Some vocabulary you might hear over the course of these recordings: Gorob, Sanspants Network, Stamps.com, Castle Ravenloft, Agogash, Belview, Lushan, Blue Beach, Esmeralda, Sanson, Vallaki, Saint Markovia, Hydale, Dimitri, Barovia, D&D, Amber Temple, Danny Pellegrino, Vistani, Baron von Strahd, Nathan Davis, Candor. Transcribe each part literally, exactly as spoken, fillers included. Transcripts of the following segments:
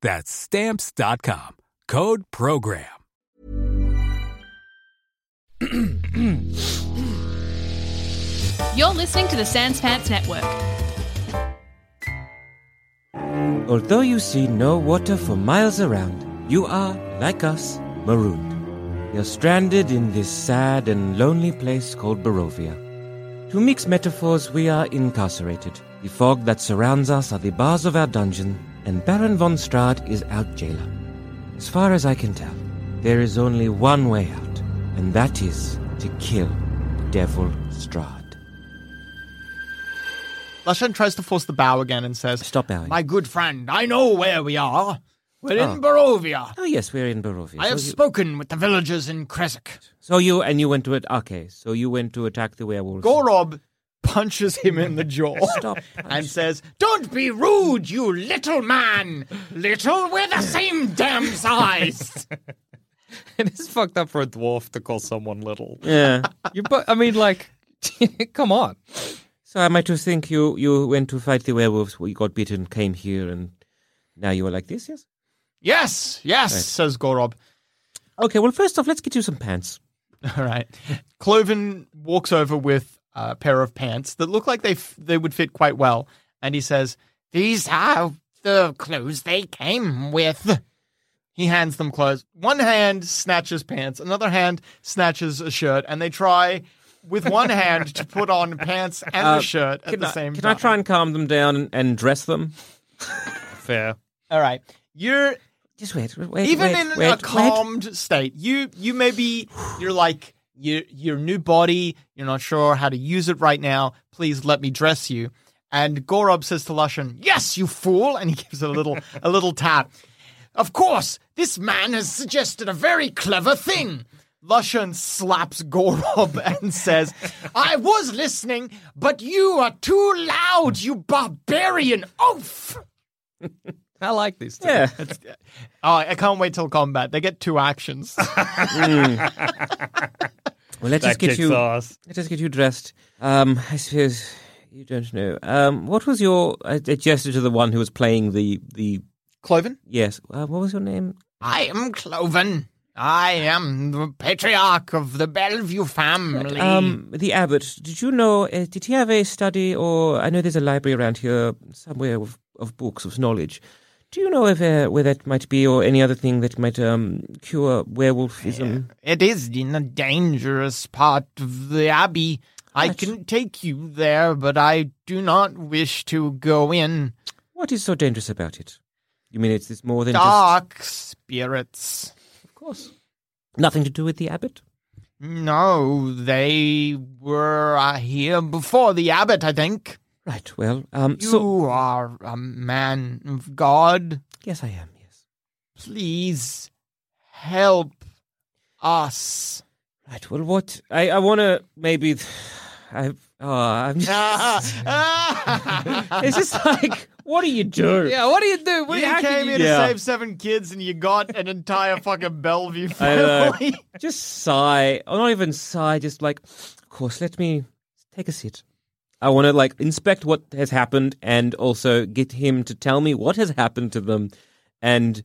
That's stamps dot com. Code program. You're listening to the Sanspants Network. Although you see no water for miles around, you are, like us, marooned. You're stranded in this sad and lonely place called Barovia. To mix metaphors, we are incarcerated. The fog that surrounds us are the bars of our dungeon, and Baron von Strahd is our jailer. As far as I can tell, there is only one way out, and that is to kill Devil Strahd. Lushan tries to force the bow again and says, "Stop bowing. My good friend, I know where we are. We're oh. in Barovia." "Oh yes, we're in Barovia. I so have you... spoken with the villagers in Krezk." So you, and you went to it, okay, so you went to attack the werewolves. Gorob punches him in the jaw. Stop. And says, "Don't be rude, you little man! Little, we're the same damn size!" It is fucked up for a dwarf to call someone little. Yeah. You, I mean, like, come on. So I might just think you, you went to fight the werewolves, you got beaten, came here, and now you are like this, yes? Yes, yes, right. Says Gorob. Okay, well, first off, let's get you some pants. All right. Cloven walks over with a pair of pants that look like they f- they would fit quite well. And he says, "These are the clothes they came with." He hands them clothes. One hand snatches pants, another hand snatches a shirt, and they try with one hand to put on pants and uh, a shirt at the I, same can time. Can I try and calm them down and, and dress them? Fair. All right. You're... Just wait, wait, Even wait, in wait, a wait, calmed wait. state, you, you may be, you're like... Your, your new body, you're not sure how to use it right now. Please let me dress you. And Gorob says to Lushan, "Yes, you fool!" And he gives a little a little tap. "Of course, this man has suggested a very clever thing." Lushan slaps Gorob and says, "I was listening, but you are too loud, you barbarian oaf!" I like these two. Yeah. It's, oh, I can't wait till combat. They get two actions. mm. Well, let us get you. Ass. Let us get you dressed. Um, I suppose you don't know. Um, what was your? I gesture to the one who was playing the the Cloven. Yes. Uh, what was your name? "I am Cloven. I am the patriarch of the Belview family." Um, the abbot. Did you know? Uh, did he have a study? Or I know there's a library around here somewhere of, of books of knowledge. Do you know if, uh, where that might be or any other thing that might um, cure werewolfism? "It is in a dangerous part of the abbey. What? I can take you there, but I do not wish to go in." "What is so dangerous about it? You mean it's, it's more than dark just... spirits." "Of course. Nothing to do with the abbot?" "No, they were uh, here before the abbot, I think." "Right, well, um... You so... are a man of God." "Yes, I am, yes." "Please help us." "Right, well, what... I, I want to maybe... I, oh, I'm just... It's just like... What do you do? Yeah, what do you do? What you do, came you, here to yeah. save seven kids and you got an entire fucking Belview family. Just sigh. Or not even sigh, just like, of course, let me take a seat. I want to, like, inspect what has happened and also get him to tell me what has happened to them and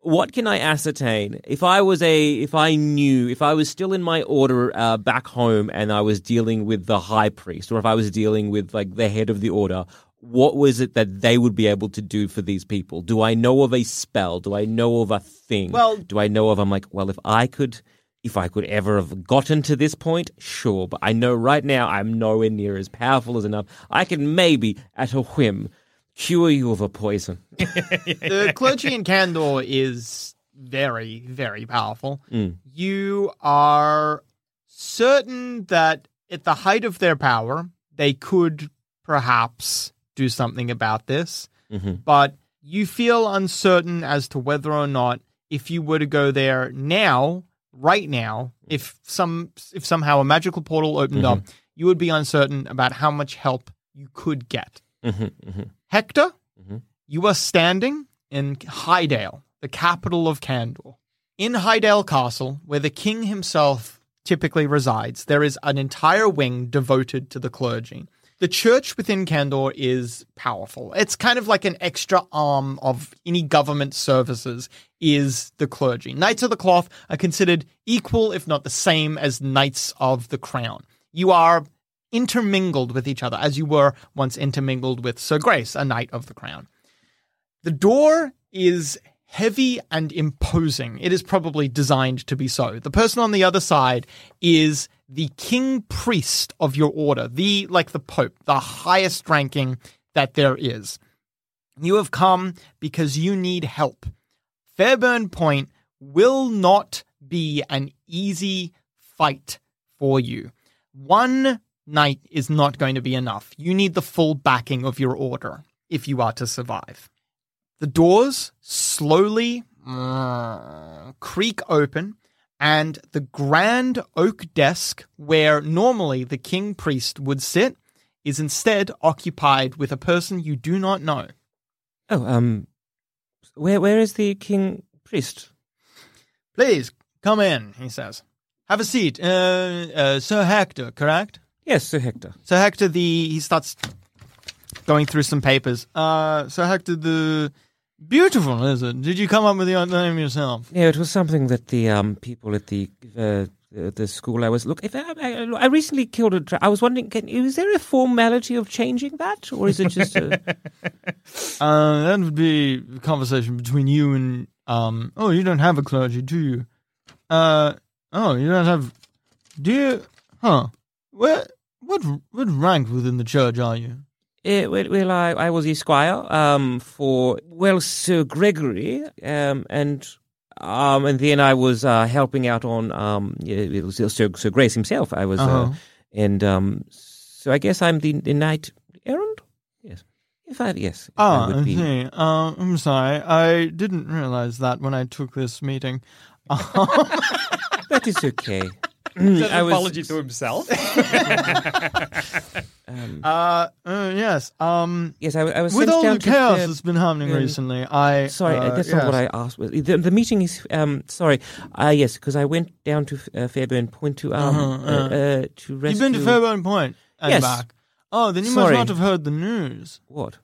what can I ascertain. If I was a, if I knew, if I was still in my order uh, back home and I was dealing with the high priest or if I was dealing with, like, the head of the order, what was it that they would be able to do for these people? Do I know of a spell? Do I know of a thing? Well, do I know of, I'm like, well, if I could... If I could ever have gotten to this point, sure. But I know right now I'm nowhere near as powerful as enough. I can maybe, at a whim, cure you of a poison. The clergy in Candor is very, very powerful. Mm. You are certain that at the height of their power, they could perhaps do something about this. Mm-hmm. But you feel uncertain as to whether or not if you were to go there now... Right now, if some if somehow a magical portal opened mm-hmm. up, you would be uncertain about how much help you could get. Mm-hmm, mm-hmm. Hector, mm-hmm. you are standing in Hydale, the capital of Candor. In Hydale Castle, where the king himself typically resides, there is an entire wing devoted to the clergy. The church within Candor is powerful. It's kind of like an extra arm of any government services is the clergy. Knights of the Cloth are considered equal, if not the same, as Knights of the Crown. You are intermingled with each other, as you were once intermingled with Sir Grace, a Knight of the Crown. The door is heavy and imposing. It is probably designed to be so. The person on the other side is... the king priest of your order, the like the pope, the highest ranking that there is. You have come because you need help. Fairburn Point will not be an easy fight for you. One knight is not going to be enough. You need the full backing of your order if you are to survive. The doors slowly mm, creak open. And the grand oak desk where normally the king priest would sit is instead occupied with a person you do not know. Oh, um, where where is the king priest? Please, come in, he says. Have a seat. Uh, uh, Sir Hector, correct? Yes, Sir Hector. Sir Hector, the... He starts going through some papers. Uh, Sir Hector, the... Beautiful, is it? Did you come up with the name yourself? Yeah, it was something that the um, people at the uh, the school I was look. If I, I, I recently killed a, tra- I was wondering, can, is there a formality of changing that, or is it just a? uh, that would be a conversation between you and. Um, oh, you don't have a clergy, do you? Uh, oh, you don't have. Do you? Huh? Where? What? What rank within the church are you? It, well, I, I was esquire um, for, well, Sir Gregory, um, and um, and then I was uh, helping out on um, it was Sir, Sir Grace himself. I was, uh-huh. uh, and um, so I guess I'm the, the knight errant. Yes, if I yes. Oh, I would be. Okay. Uh, I'm sorry, I didn't realize that when I took this meeting. Um. That is okay. Is that an apology was... to himself? um, uh, uh, yes. Um, yes, I, I was. With all the chaos to, uh, that's been happening um, recently, I sorry, uh, that's yes. not what I asked. The, the meeting is um, sorry. Uh, yes, because I went down to uh, Fairburn Point to um uh-huh, uh, uh, uh, to rescue. You've been to Fairburn Point and yes. back. Oh, then you sorry. must not have heard the news. What?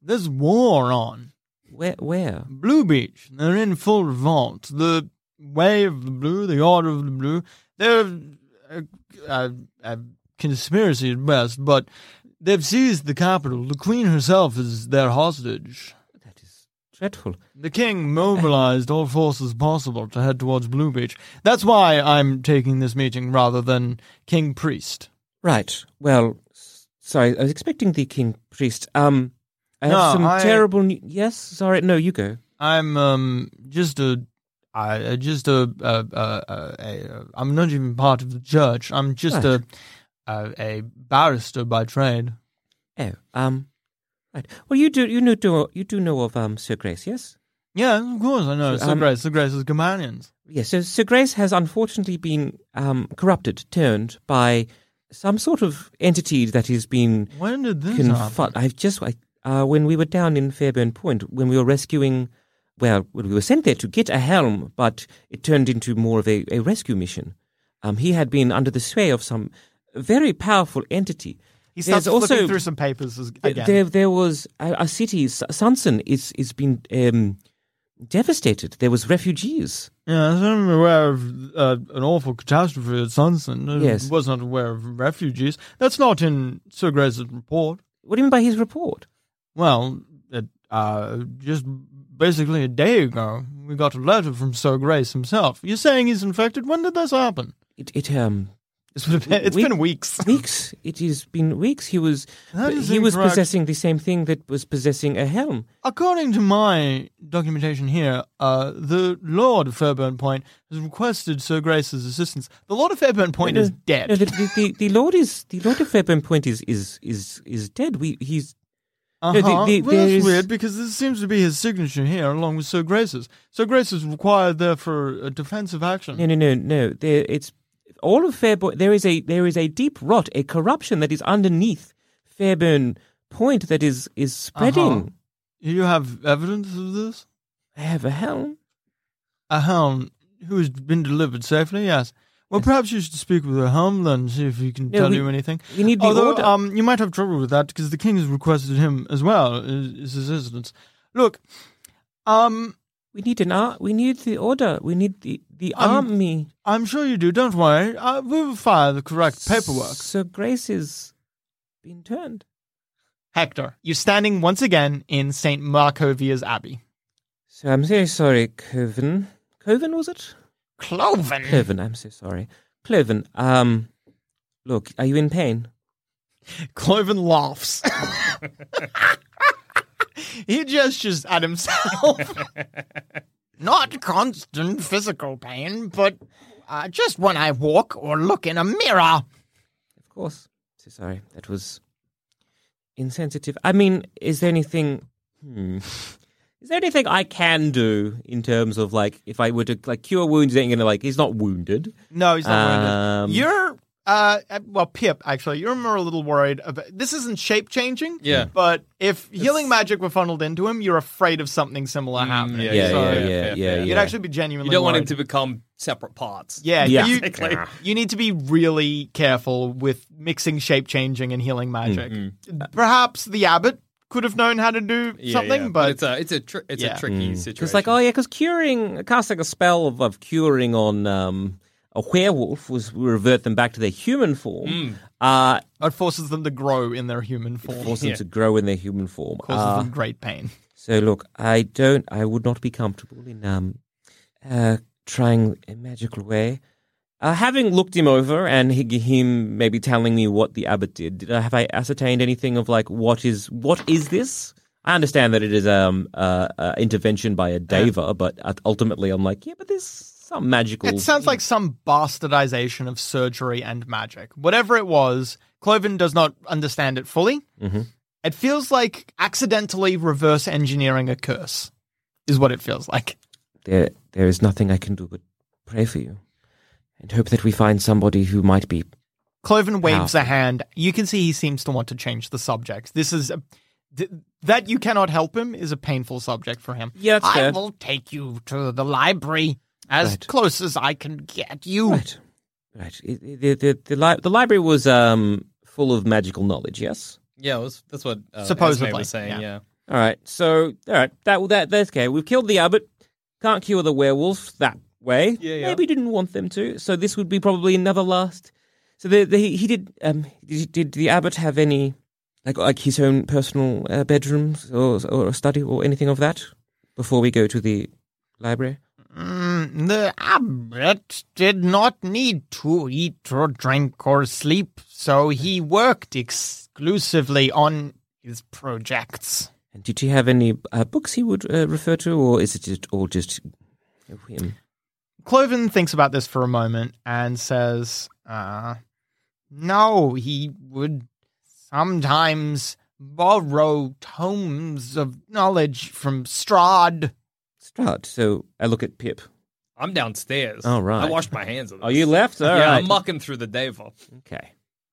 There's war on. Where? Where? Blue Beach. They're in full revolt. The way of the blue, the order of the blue. They're a, a, a conspiracy at best, but they've seized the capital. The queen herself is their hostage. That is dreadful. The king mobilized all forces possible to head towards Blue Beach. That's why I'm taking this meeting rather than king priest. Right. Well, sorry, I was expecting the king priest. Um, I have no, some I, terrible news. Yes? Sorry, no, you go. I'm um just a... I just a, a, a, a, a I'm not even part of the church. I'm just right. a, a a barrister by trade. Oh, um, right. Well, you do you know do you do know of um Sir Grace, yes? Yeah, of course I know so, Sir um, Grace. Sir Grace's companions. Yes, yeah, so Sir Grace has unfortunately been um corrupted, turned by some sort of entity that has been. When did this conf- happen? I've just I, uh, when we were down in Fairburn Point, when we were rescuing, well, we were sent there to get a helm, but it turned into more of a, a rescue mission. Um, he had been under the sway of some very powerful entity. He starts looking through some papers again. There, there was a, a city, Sanson, is is been um, devastated. There was refugees. Yeah, I'm aware of uh, an awful catastrophe at Sanson. I yes. was not aware of refugees. That's not in Sir Gray's report. What do you mean by his report? Well, it, uh, just basically a day ago, we got a letter from Sir Grace himself. You're saying he's infected? When did this happen? It, it um... It's been, it's been weeks. Weeks. It has been weeks. He was he was possessing the same thing that was possessing a helm. According to my documentation here, uh, the Lord of Fairburn Point has requested Sir Grace's assistance. The Lord of Fairburn Point no, is dead. No, the, the, the, the Lord is the Lord of Fairburn Point is is is, is dead. We he's. Uh huh. No, the, the, well, that's weird because this seems to be his signature here, along with Sir Grace's. Sir Grace is required there for a defensive action. No, no, no, no. There, it's. All of Fairburn, there is a there is a deep rot, a corruption that is underneath Fairburn Point that is is spreading. Uh-huh. You have evidence of this? I have a helm. A helm who has been delivered safely, yes. Well, yes. Perhaps you should speak with the helm then, see if he can no, tell we, you anything. We need the Although, order. Um, you might have trouble with that because the king has requested him as well as his assistance. Look, um. We need an ar- We need the order. We need the, the I'm, army. I'm sure you do. Don't worry. Uh, we will file the correct paperwork. Sir Grace is being turned. Hector, you're standing once again in Saint Markovia's Abbey. So I'm very sorry, Cloven. Cloven, was it? Cloven. Cloven, I'm so sorry. Cloven, um, look, are you in pain? Cloven laughs. He gestures at himself. Not constant physical pain, but uh, just when I walk or look in a mirror. Of course. So sorry, that was insensitive. I mean, is there anything... Hmm, is there anything I can do in terms of, like, if I were to, like, cure wounds, ain't gonna, like, he's not wounded. No, he's not um, wounded. You're... Uh, well, Pip, actually, you're more a little worried about... This isn't shape-changing, yeah. but if it's... healing magic were funneled into him, you're afraid of something similar mm, happening. Yeah, yeah, so yeah, yeah, yeah, yeah, yeah. You'd actually be genuinely You don't worried. Want him to become separate parts. Yeah, yeah. You, exactly. you need to be really careful with mixing shape-changing and healing magic. Mm-hmm. Perhaps the abbot could have known how to do yeah, something, yeah. but... but... It's a it's a, tr- it's yeah. a tricky mm. situation. It's like, oh, yeah, because curing... casting a spell of, of curing on... Um, A werewolf was we revert them back to their human form. Mm. Uh, it forces them to grow in their human form. It forces yeah. them to grow in their human form. It causes uh, them great pain. So look, I don't. I would not be comfortable in um, uh, trying a magical way. Uh, having looked him over and he, him maybe telling me what the abbot did, did I, have I ascertained anything of like what is what is this? I understand that it is um uh, uh intervention by a deva, uh, but ultimately I'm like, yeah, but this. Some magical... It sounds like some bastardization of surgery and magic. Whatever it was, Cloven does not understand it fully. Mm-hmm. It feels like accidentally reverse engineering a curse is what it feels like. There, there is nothing I can do but pray for you and hope that we find somebody who might be... Cloven waves wow. a hand. You can see he seems to want to change the subject. This is... A, th- that you cannot help him is a painful subject for him. Yeah, that's I fair. will take you to the library... As right. close as I can get you. Right, right. The, the, the, li- the library was um, full of magical knowledge, yes? Yeah, it was, that's what uh, Supposedly. Esme was saying, yeah. yeah. All right, so, all right, that, that, that's okay. We've killed the abbot, can't cure the werewolves that way. Yeah, yeah. Maybe didn't want them to, so this would be probably another last... So the, the, he, he did, um, did the abbot have any, like like his own personal uh, bedrooms or, or study or anything of that before we go to the library? Mm, the abbot did not need to eat or drink or sleep, so he worked exclusively on his projects. And did he have any uh, books he would uh, refer to, or is it all just him? Cloven thinks about this for a moment and says, uh, no, he would sometimes borrow tomes of knowledge from Strahd. Strahd, so I look at Pip. I'm downstairs. All right. I washed my hands of this. Oh, you left? All yeah, right. I'm mucking through the deva. Okay.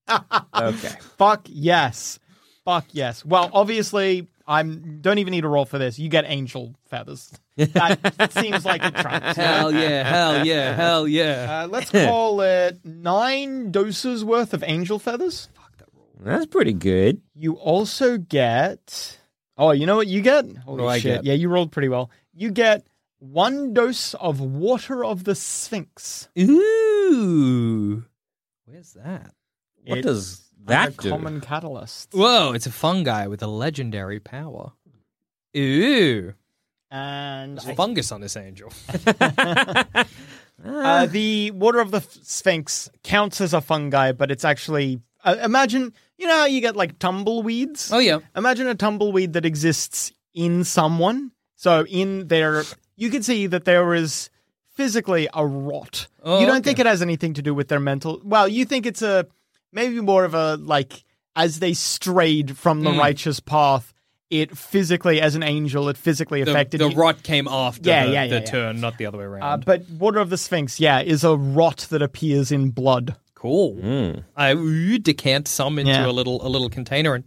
okay. Fuck yes. Fuck yes. Well, obviously, I'm don't even need a roll for this. You get angel feathers. That seems like a trap. Hell yeah, hell yeah, hell yeah. Uh, let's call it nine doses worth of angel feathers. Fuck that roll. That's pretty good. You also get... Oh, you know what you get? Holy what do shit. I get? Yeah, you rolled pretty well. You get one dose of water of the Sphinx. Ooh. Where's that? What it's does that do? A common catalyst. Whoa, it's a fungi with a legendary power. Ooh. And There's I... fungus on this angel. uh, the water of the Sphinx counts as a fungi, but it's actually... Uh, imagine, you know how you get like tumbleweeds? Oh, yeah. Imagine a tumbleweed that exists in someone. So in their... You can see that there is physically a rot. Oh, you don't okay. think it has anything to do with their mental... Well, you think it's a... Maybe more of a, like, as they strayed from the mm. righteous path, it physically, as an angel, it physically the, affected... The you. rot came after yeah, the, yeah, yeah, the yeah. turn, not the other way around. Uh, but Water of the Sphinx, yeah, is a rot that appears in blood. Cool. Mm. I ooh, decant some into yeah. a little a little container and...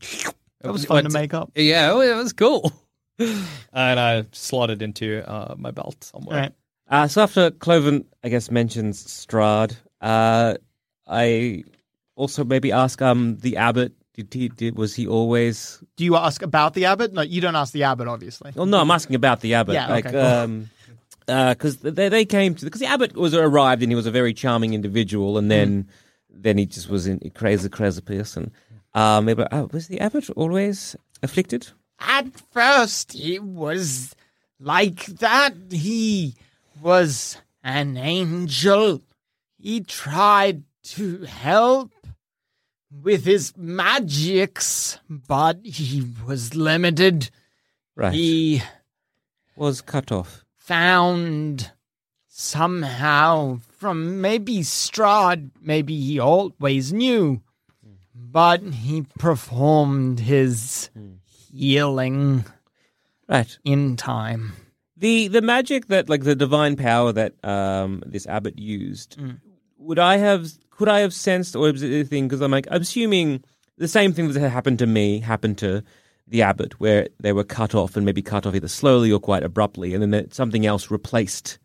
That was fun to make up. Yeah, oh, it was cool. And I slotted into uh, my belt somewhere. Right. Uh, so after Cloven, I guess, mentions Strahd, uh, I... Also, maybe ask um the abbot. Did he? Did, was he always? Do you ask about the abbot? No, you don't ask the abbot, obviously. Well, no, I'm asking about the abbot. Yeah, like, okay. Um, because uh, they they came to because the, the abbot was arrived and he was a very charming individual, and then mm. then he just was in a crazy, crazy person. Um, maybe, oh, was the abbot always afflicted? At first, he was like that. He was an angel. He tried to help. With his magics, but he was limited. Right. He was cut off. Found somehow from maybe Strahd, maybe he always knew, but he performed his healing right. in time. The the magic that, like the divine power that um, this abbot used, mm. would I have... Could I have sensed or observed anything? Because I'm like, I'm assuming the same thing that happened to me happened to the abbot, where they were cut off and maybe cut off either slowly or quite abruptly, and then something else replaced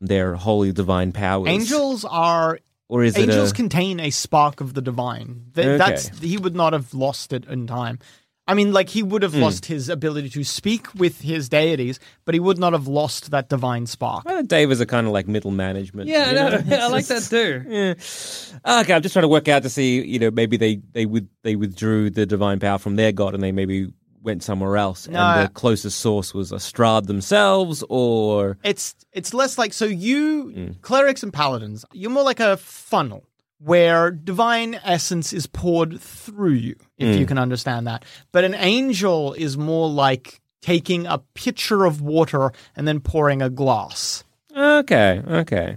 their holy divine powers. Angels are, or is angels it a... contain a spark of the divine. Th- okay. That's he would not have lost it in time. I mean, like he would have mm. lost his ability to speak with his deities, but he would not have lost that divine spark. Well, Davids are kind of like middle management. Yeah, you know? no, I like that too. Yeah. Okay, I'm just trying to work out to see, you know, maybe they they with, they withdrew the divine power from their god and they maybe went somewhere else, no, and the closest source was a Strahd themselves, or it's it's less like so. You mm. clerics and paladins, you're more like a funnel, where divine essence is poured through you, if mm. you can understand that. But an angel is more like taking a pitcher of water and then pouring a glass. Okay, okay.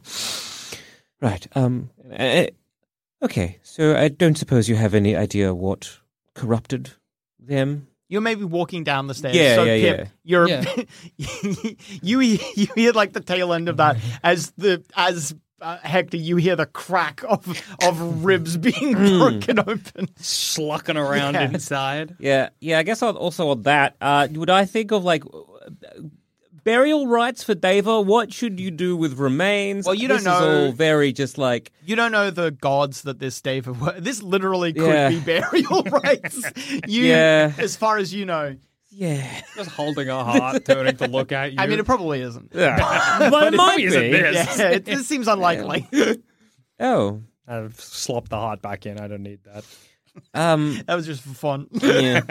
Right. Um. I, okay, so I don't suppose you have any idea what corrupted them? You're maybe walking down the stairs. Yeah, so, yeah, Pip, yeah. You're, yeah. you, you hear like the tail end of that as the... as. Uh, Hector, you hear the crack of, of ribs being broken open. Slucking around yeah. inside. Yeah, yeah. I guess also on that, uh, would I think of like burial rites for Deva? What should you do with remains? Well, you don't this know. This is all very just like... You don't know the gods that this Deva were. This literally could yeah. be burial rites. You, yeah. As far as you know. Yeah. Just holding a heart, turning to look at you. I mean, it probably isn't. Yeah. But, but it, it might be. Isn't this. Yeah, it, it seems unlikely. Yeah. Oh. I've slopped the heart back in. I don't need that. Um, that was just for fun. Yeah.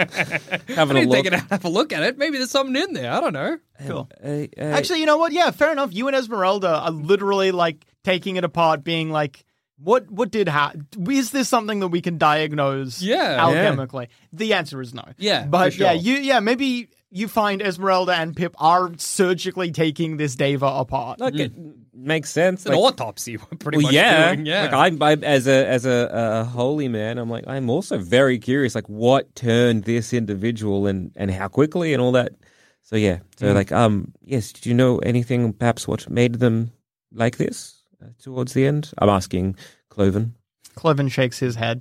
Having I a look. Thinking, have a look at it. Maybe there's something in there. I don't know. Um, cool. Uh, uh, Actually, you know what? Yeah, fair enough. You and Esmeralda are literally, like, taking it apart, being like, What what did happen? Is this something that we can diagnose yeah, alchemically? Yeah. The answer is no. Yeah, but sure. yeah, you yeah maybe you find Esmeralda and Pip are surgically taking this Deva apart. Like mm. it makes sense. It's like, an autopsy, we're pretty well, much yeah. doing. Yeah, like I'm, I'm as a as a uh, holy man, I'm like I'm also very curious, like what turned this individual and and how quickly and all that. So yeah, so mm. like um yes, do you know anything perhaps what made them like this? Uh, towards the end, I'm asking Cloven. Cloven shakes his head.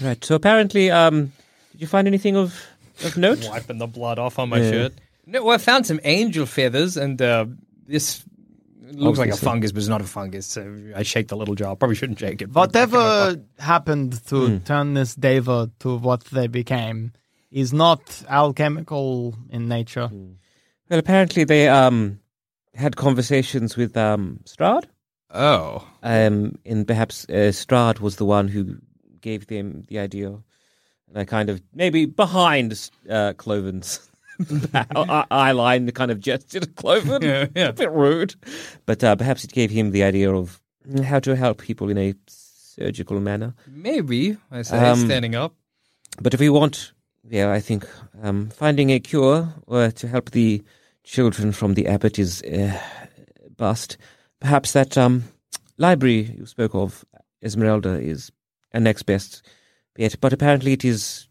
Right. So apparently, um, did you find anything of of note. Wiping the blood off on my yeah. shirt. No, well, I found some angel feathers, and uh, this looks Obviously. like a fungus, but it's not a fungus. So I shake the little jar. Probably shouldn't shake it. Whatever happened to mm. turn this deva to what they became is not alchemical in nature. Mm. Well, apparently they um had conversations with um Strahd. Oh. Um, and perhaps uh, Strahd was the one who gave them the idea. And I kind of, maybe behind uh, Cloven's eye, eye line, the kind of gesture to Cloven. Yeah, yeah. A bit rude. But uh, perhaps it gave him the idea of how to help people in a surgical manner. Maybe, I say, um, standing up. But if we want, yeah, I think um, finding a cure or to help the children from the abbot is uh, bust. Perhaps that um, library you spoke of, Esmeralda, is a next best bit, but apparently it is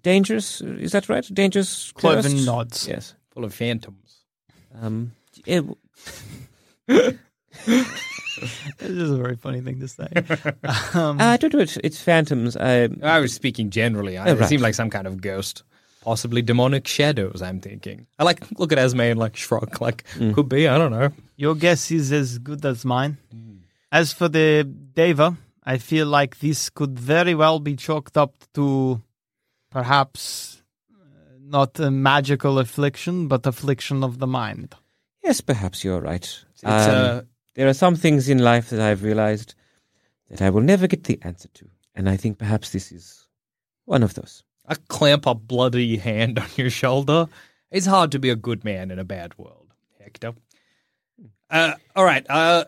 dangerous. Is that right? Dangerous? Cloven nods. Yes. Full of phantoms. Um, it... This is a very funny thing to say. Um, I don't know. It's, it's phantoms. I, I was speaking generally. I, oh, right. It seemed like some kind of ghost. Possibly demonic shadows, I'm thinking. I like look at Esme and like shrug, like mm. could be, I don't know. Your guess is as good as mine. Mm. As for the deva, I feel like this could very well be chalked up to perhaps not a magical affliction, but affliction of the mind. Yes, perhaps you're right. It's, um, uh, there are some things in life that I've realized that I will never get the answer to, and I think perhaps this is one of those. I clamp a bloody hand on your shoulder. It's hard to be a good man in a bad world, Hector. Uh, all right, uh,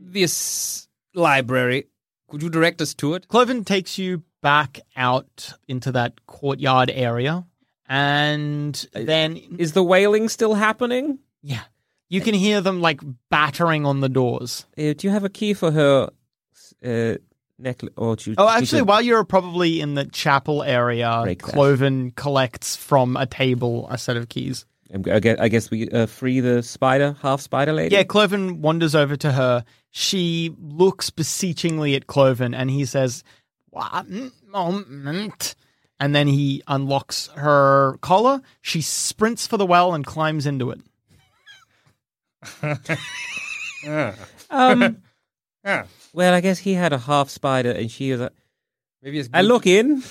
this library, could you direct us to it? Cloven takes you back out into that courtyard area, and then... Is the wailing still happening? Yeah. You can hear them, like, battering on the doors. Uh, do you have a key for her... Uh... Necklace, or you, oh, actually, you while you're probably in the chapel area, Cloven that. collects from a table a set of keys. I guess, I guess we uh, free the spider, half spider lady? Yeah, Cloven wanders over to her. She looks beseechingly at Cloven, and he says, "One moment." And then he unlocks her collar. She sprints for the well and climbs into it. yeah. Um... Yeah. Well, I guess he had a half spider, and she was like, "Maybe it's." Good. I look in.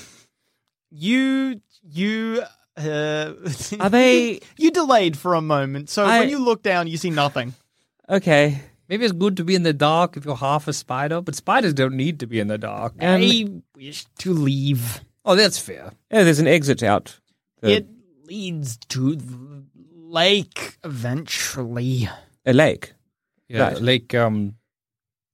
You, you, uh, are they? You, you delayed for a moment, so I... when you look down, you see nothing. Okay, maybe it's good to be in the dark if you're half a spider, but spiders don't need to be in the dark. And... I wish to leave. Oh, that's fair. Yeah, there's an exit out. So... It leads to the lake eventually. A lake. Yeah, right. Lake. Um.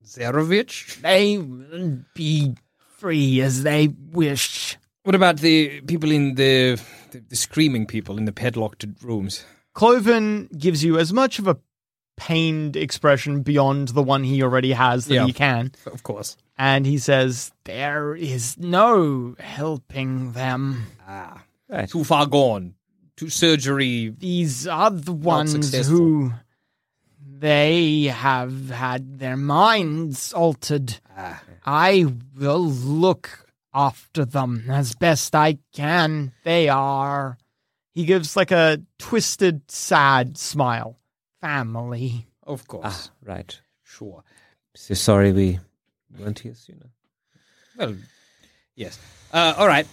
Zarovich? They will be free as they wish. What about the people in the, the, the screaming people in the padlocked rooms? Cloven gives you as much of a pained expression beyond the one he already has that yeah, he can. Of course. And he says, there is no helping them. Ah, right. Too far gone. Too surgery. These are the ones who... They have had their minds altered. Ah. I will look after them as best I can. They are... He gives like a twisted, sad smile. Family. Of course. Ah, right. Sure. So sorry we weren't here sooner. Well, yes. Uh, all right.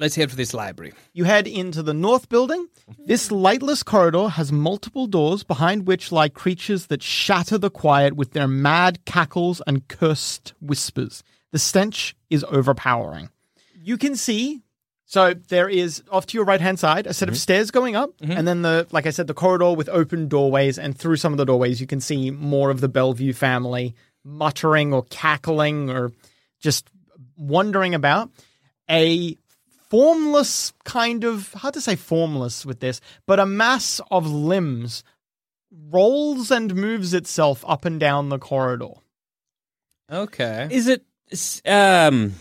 Let's head for this library. You head into the north building. This lightless corridor has multiple doors behind which lie creatures that shatter the quiet with their mad cackles and cursed whispers. The stench is overpowering. You can see, so there is, off to your right-hand side, a set mm-hmm. of stairs going up, mm-hmm. and then, the, like I said, the corridor with open doorways, and through some of the doorways you can see more of the Belview family muttering or cackling or just wandering about. A... Formless kind of, hard to say formless with this, but a mass of limbs rolls and moves itself up and down the corridor. Okay. Is it, um,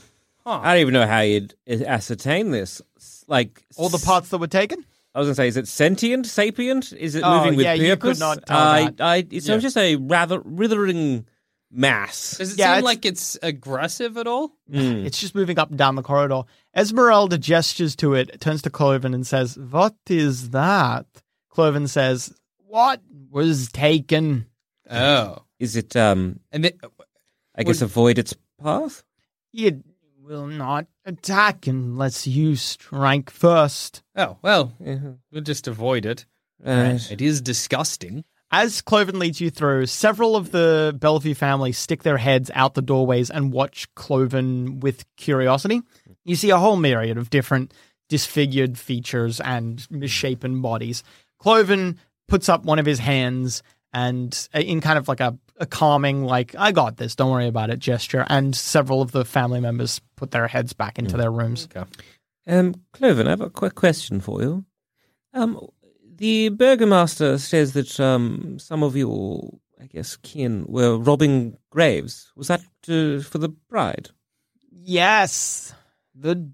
huh. I don't even know how you'd ascertain this. Like all the parts that were taken? I was going to say, is it sentient, sapient? Is it oh, moving with yeah, purpose? You could not tell I, that. I, it's yeah. just a rather withering mass. Does it yeah, seem it's, like it's aggressive at all? Mm. It's just moving up and down the corridor. Esmeralda gestures to it, turns to Cloven and says, "What is that?" Cloven says, "What was taken?" Oh. Is it, um, and it, I guess, would, avoid its path? It will not attack unless you strike first. Oh, well, mm-hmm. we'll just avoid it. Uh, it is disgusting. As Cloven leads you through, several of the Belview family stick their heads out the doorways and watch Cloven with curiosity. You see a whole myriad of different disfigured features and misshapen bodies. Cloven puts up one of his hands and in kind of like a, a calming, like, "I got this, don't worry about it" gesture, and several of the family members put their heads back into mm. their rooms. Okay. Um, Cloven, I have a quick question for you. Um... The burgomaster says that um, some of your, I guess, kin were robbing graves. Was that to, for the bride? Yes. The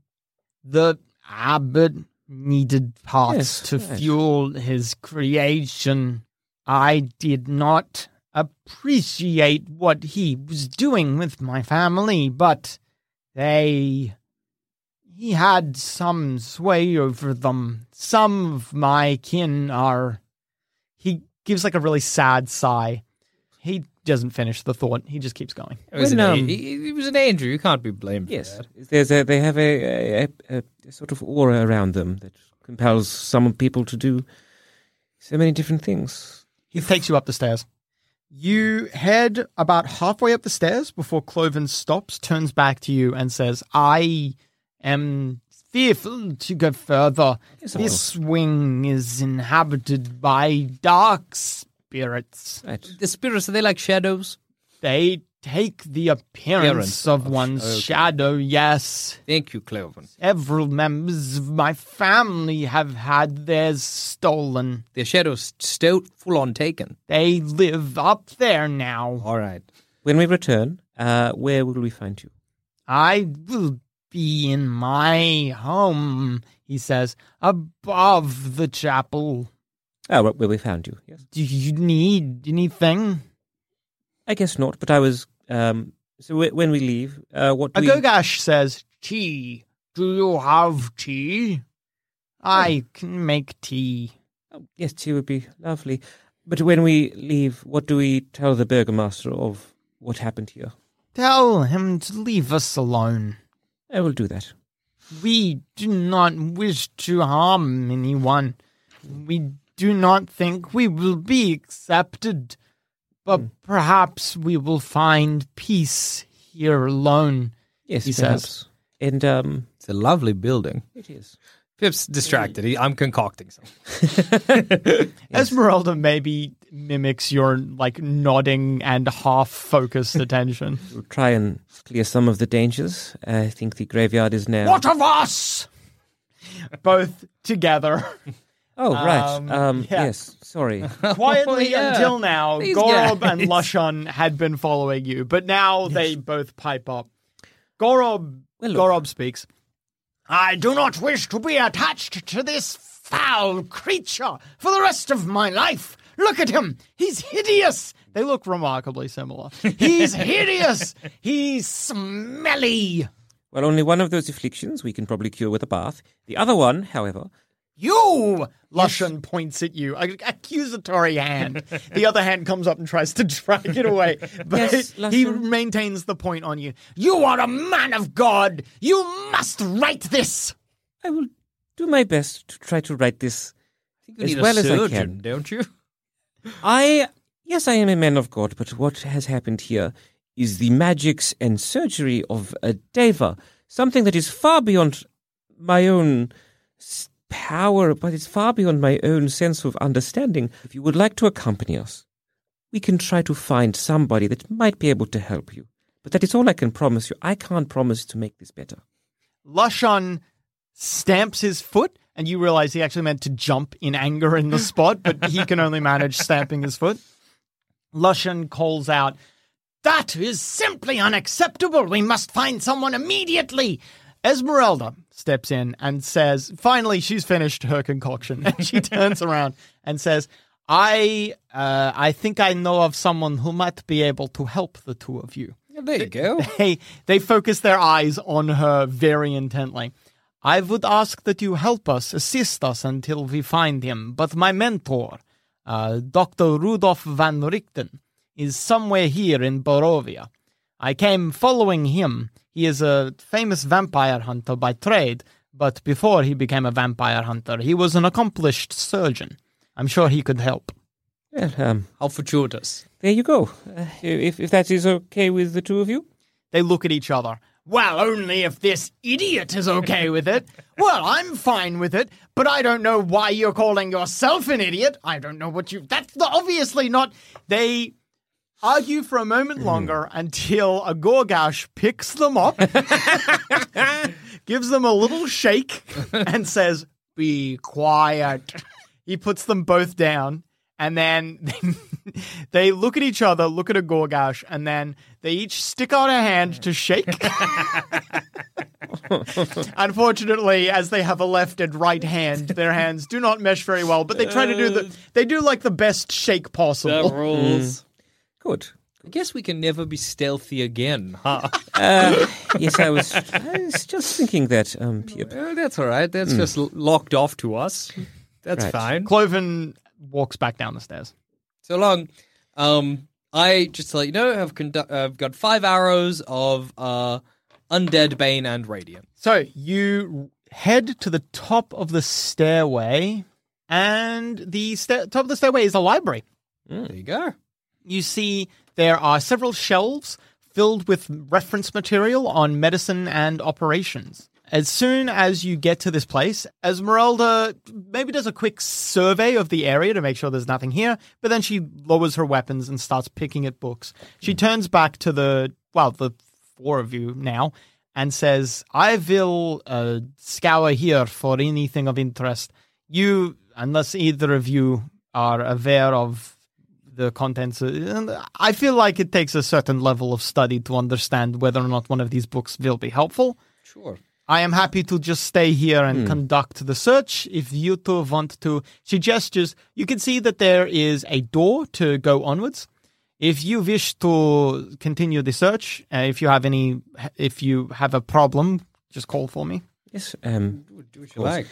the abbot needed parts yes, to right. fuel his creation. I did not appreciate what he was doing with my family, but they... He had some sway over them. Some of my kin are... He gives like a really sad sigh. He doesn't finish the thought. He just keeps going. It was, when, an, um, it was an Andrew. You can't be blamed yes. for that. There's a, they have a, a, a, a sort of aura around them that compels some people to do so many different things. He takes you up the stairs. You head about halfway up the stairs before Cloven stops, turns back to you and says, I... am fearful to go further. Yes, this wing is inhabited by dark spirits. Right. The spirits, are they like shadows? They take the appearance, appearance of, of one's okay. shadow, yes. Thank you, Cloven. Several members of my family have had theirs stolen. Their shadows still full on taken. They live up there now. All right. When we return, uh, where will we find you? I will be in my home, he says, above the chapel. Oh, well, we found you, yes. Do you need anything? I guess not, but I was... Um, so w- when we leave, uh, what do Agogash we... says, tea. Do you have tea? I oh. can make tea. Oh, yes, tea would be lovely. But when we leave, what do we tell the burgomaster of what happened here? Tell him to leave us alone. I will do that. We do not wish to harm anyone. We do not think we will be accepted, but mm. perhaps we will find peace here alone, yes, he perhaps. says. And um, it's a lovely building. It is. Pip's distracted. He, I'm concocting something. Yes. Esmeralda maybe mimics your like nodding and half-focused attention. We'll try and clear some of the dangers. I think the graveyard is now... What of us? Both together. Oh, right. Um, um, yeah. Yes, sorry. Quietly yeah. until now, These Gorob guys. and Lushun had been following you, but now yes. they both pipe up. Gorob, well, Gorob speaks. I do not wish to be attached to this foul creature for the rest of my life. Look at him. He's hideous. They look remarkably similar. He's hideous. He's smelly. Well, only one of those afflictions we can probably cure with a bath. The other one, however... You! Lushun points at you. An accusatory hand. The other hand comes up and tries to drag it away. But yes, he maintains the point on you. You are a man of God! You must right this! I will do my best to try to right this I think you as need well a surgeon, as I can. Don't you? I, yes, I am a man of God, but what has happened here is the magics and surgery of a deva, something that is far beyond my own... St- power, but it's far beyond my own sense of understanding. If you would like to accompany us, we can try to find somebody that might be able to help you. But that is all I can promise you. I can't promise to make this better. Lushun stamps his foot, and you realize he actually meant to jump in anger in the spot, but he can only manage stamping his foot. Lushun calls out, "That is simply unacceptable. We must find someone immediately." Esmeralda steps in and says, finally, she's finished her concoction. And she turns around and says, I uh, I think I know of someone who might be able to help the two of you. Yeah, there you they, go. They, they focus their eyes on her very intently. I would ask that you help us, assist us until we find him. But my mentor, uh, Doctor Rudolf van Richten, is somewhere here in Barovia. I came following him. He is a famous vampire hunter by trade, but before he became a vampire hunter, he was an accomplished surgeon. I'm sure he could help. Well, um, how fortuitous. There you go. Uh, if, if that is okay with the two of you? They look at each other. Well, only if this idiot is okay with it. Well, I'm fine with it, but I don't know why you're calling yourself an idiot. I don't know what you... That's the, obviously not... They... argue for a moment longer until a Gorgash picks them up, gives them a little shake, and says, be quiet. He puts them both down, and then they look at each other, look at a Gorgash, and then they each stick out a hand to shake. Unfortunately, as they have a left and right hand, their hands do not mesh very well, but they try to do the, they do like the best shake possible. The rules. Mm. Good. I guess we can never be stealthy again, huh? uh, yes, I was, I was just thinking that. Um, uh, that's all right. That's mm. just locked off to us. That's right. Fine. Cloven walks back down the stairs. So long. Um, I, just to let you know, have condu- I've got five arrows of uh, Undead, Bane, and Radiant. So you head to the top of the stairway, and the sta- top of the stairway is a library. Mm. There you go. You see there are several shelves filled with reference material on medicine and operations. As soon as you get to this place, Esmeralda maybe does a quick survey of the area to make sure there's nothing here, but then she lowers her weapons and starts picking at books. She turns back to the, well, the four of you now and says, I will uh, scour here for anything of interest. You, unless either of you are aware of the contents. I feel like it takes a certain level of study to understand whether or not one of these books will be helpful. Sure. I am happy to just stay here and mm. conduct the search. If you two want to, she gestures. You can see that there is a door to go onwards. If you wish to continue the search, uh, if you have any, if you have a problem, just call for me. Yes. Um, do what you like.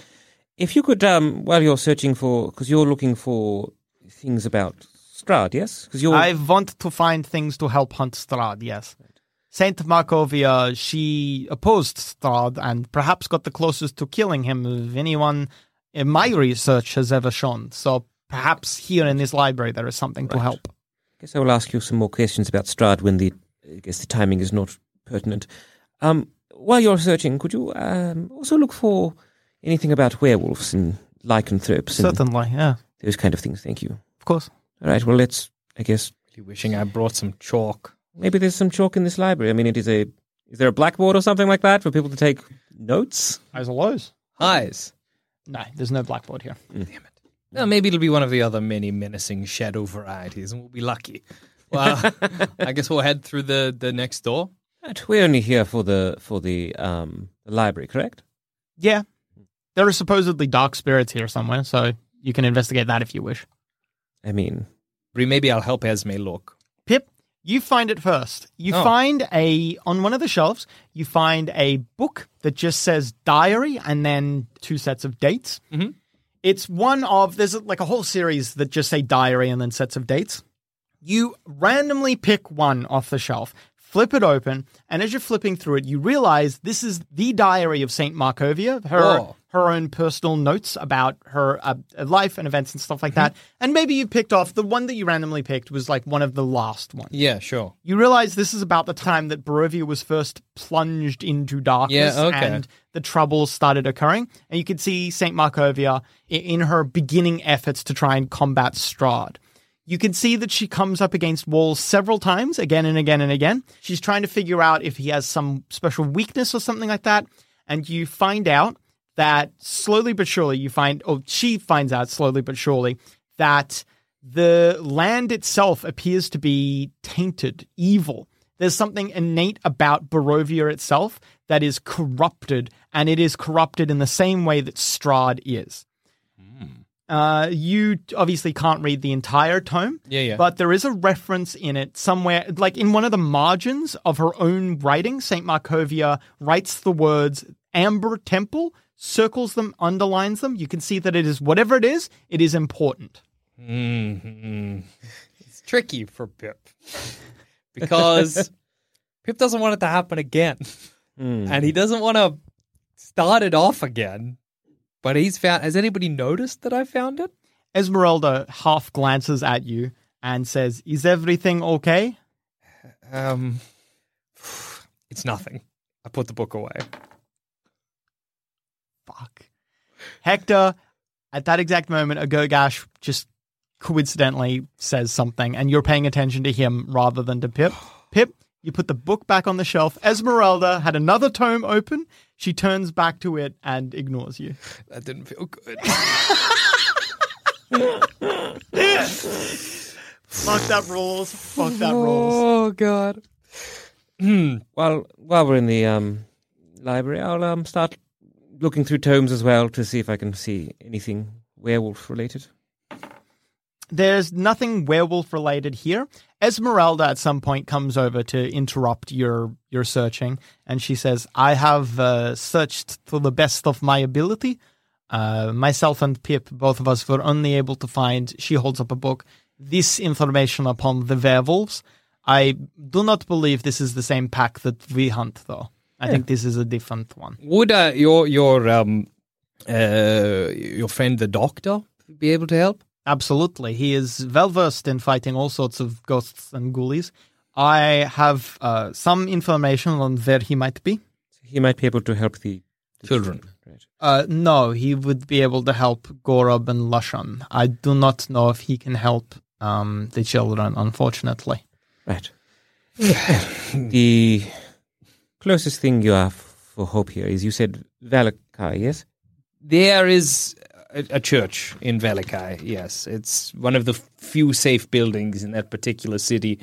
If you could, um, while you're searching for, because you're looking for things about Strahd, yes? You're... I want to find things to help hunt Strahd, yes. Right. Saint Markovia, she opposed Strahd and perhaps got the closest to killing him of anyone in my research has ever shown. So perhaps here in this library there is something right. to help. I guess I will ask you some more questions about Strahd when the I guess the timing is not pertinent. Um, while you're searching, could you um, also look for anything about werewolves and lycanthropes? Certainly, and yeah. Those kind of things, thank you. Of course. All right, well, let's, I guess... Really wishing I brought some chalk. Maybe there's some chalk in this library. I mean, it is a... Is there a blackboard or something like that for people to take notes? Highs or lows? Highs. No, there's no blackboard here. Mm. Damn it. No, maybe it'll be one of the other many menacing shadow varieties, and we'll be lucky. Well, I guess we'll head through the, the next door. Right, we're only here for the for the um the library, correct? Yeah. There are supposedly dark spirits here somewhere, so you can investigate that if you wish. I mean, maybe I'll help Esme look. Pip, you find it first. You oh. find a, on one of the shelves, you find a book that just says diary and then two sets of dates. Mm-hmm. It's one of, there's like a whole series that just say diary and then sets of dates. You randomly pick one off the shelf, flip it open, and as you're flipping through it, you realize this is the diary of Saint Markovia, her... Whoa. her own personal notes about her uh, life and events and stuff like that. And maybe you picked off, the one that you randomly picked was like one of the last ones. Yeah, sure. You realize this is about the time that Barovia was first plunged into darkness yeah, okay. and the troubles started occurring. And you could see Saint Markovia in her beginning efforts to try and combat Strahd. You can see that she comes up against walls several times, again and again and again. She's trying to figure out if he has some special weakness or something like that. And you find out that slowly but surely you find, or she finds out slowly but surely, that the land itself appears to be tainted, evil. There's something innate about Barovia itself that is corrupted, and it is corrupted in the same way that Strahd is. Mm. Uh, you obviously can't read the entire tome, yeah, yeah. but there is a reference in it somewhere, like in one of the margins of her own writing. Saint Markovia writes the words Amber Temple, circles them, underlines them. You can see that it is whatever it is, it is important. Mm-hmm. It's tricky for Pip because Pip doesn't want it to happen again, mm. and he doesn't want to start it off again. But he's found, has anybody noticed that I found it? Esmeralda half glances at you and says, is everything okay? Um, it's nothing. I put the book away. Fuck. Hector, at that exact moment, a Gogash just coincidentally says something and you're paying attention to him rather than to Pip. Pip, you put the book back on the shelf. Esmeralda had another tome open. She turns back to it and ignores you. That didn't feel good. Fuck that rules. Fuck that rules. Oh, God. While, while we're in the um, library, I'll um, start looking through tomes as well to see if I can see anything werewolf-related. There's nothing werewolf-related here. Esmeralda at some point comes over to interrupt your your searching, and she says, I have uh, searched to the best of my ability. Uh, myself and Pip, both of us, were only able to find, she holds up a book, this information upon the werewolves. I do not believe this is the same pack that we hunt, though. I yeah. think this is a different one. Would uh, your your um uh, your friend the doctor be able to help? Absolutely. He is well-versed in fighting all sorts of ghosts and ghoulies. I have uh, some information on where he might be. So he might be able to help the, the children. children right? uh, no, he would be able to help Gorob and Lushan. I do not know if he can help um, the children, unfortunately. Right. The closest thing you have for hope here is you said Vallaki, yes? There is... a church in Vallaki, yes. It's one of the few safe buildings in that particular city.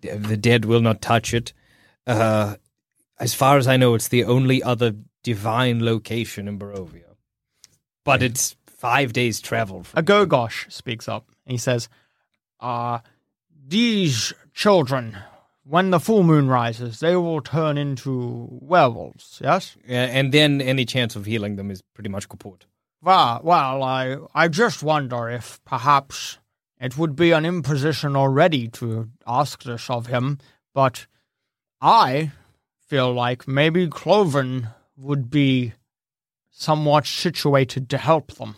The dead will not touch it. Uh, as far as I know, it's the only other divine location in Barovia. But it's five days' travel. A Gogosh speaks up. And he says, uh, these children, when the full moon rises, they will turn into werewolves, yes? Yeah, and then any chance of healing them is pretty much kaput. Well, well, I I just wonder if perhaps it would be an imposition already to ask this of him, but I feel like maybe Cloven would be somewhat situated to help them.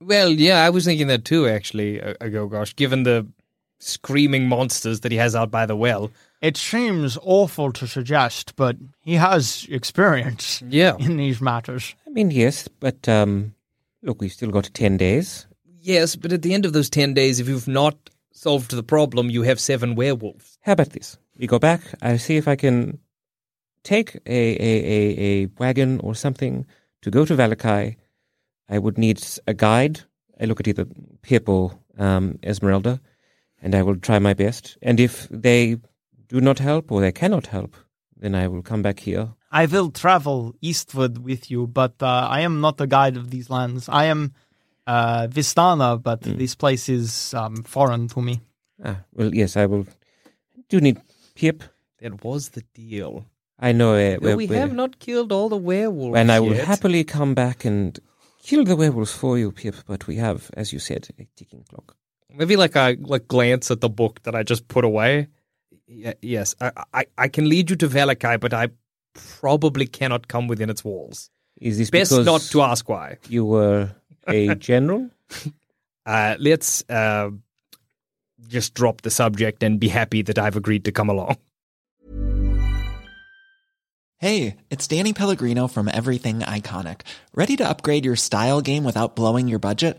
Well, yeah, I was thinking that too, actually, ago, gosh, given the screaming monsters that he has out by the well. It seems awful to suggest, but he has experience yeah. in these matters. I mean, yes, but... um. Look, we've still got ten days. Yes, but at the end of those ten days, if you've not solved the problem, you have seven werewolves. How about this? We go back. I see if I can take a, a, a, a wagon or something to go to Vallaki. I would need a guide. I look at either Pip or um, Esmeralda, and I will try my best. And if they do not help or they cannot help, then I will come back here. I will travel eastward with you, but uh, I am not a guide of these lands. I am uh, Vistana, but mm. this place is um, foreign to me. Ah, well, yes, I will. Do need Pip. That was the deal. I know. Uh, well, we have not killed all the werewolves And I yet. will happily come back and kill the werewolves for you, Pip, but we have, as you said, a ticking clock. Maybe like a like glance at the book that I just put away. Y- yes, I, I, I can lead you to Vallaki, but I... probably cannot come within its walls. Is this best not to ask why? You were a general? uh, let's uh, just drop the subject and be happy that I've agreed to come along. Hey, it's Danny Pellegrino from Everything Iconic. Ready to upgrade your style game without blowing your budget?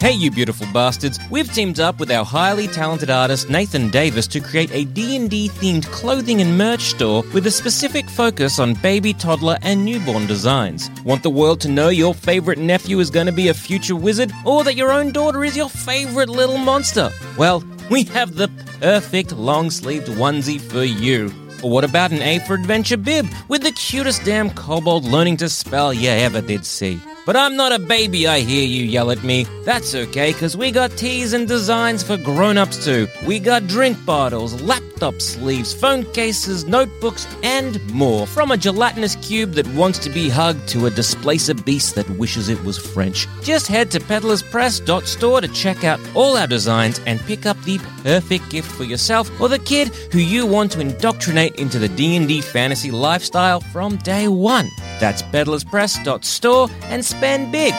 Hey you beautiful bastards, we've teamed up with our highly talented artist Nathan Davis to create a D and D themed clothing and merch store with a specific focus on baby, toddler and newborn designs. Want the world to know your favourite nephew is going to be a future wizard or that your own daughter is your favourite little monster? Well, we have the perfect long sleeved onesie for you. Or what about an A for Adventure bib with the cutest damn kobold learning to spell you ever did see? But I'm not a baby, I hear you yell at me. That's okay, because we got tees and designs for grown-ups too. We got drink bottles, laptop sleeves, phone cases, notebooks, and more. From a gelatinous cube that wants to be hugged to a displacer beast that wishes it was French. Just head to peddlers press dot store to check out all our designs and pick up the perfect gift for yourself or the kid who you want to indoctrinate into the D and D fantasy lifestyle from day one. That's peddlers press dot store and spend big.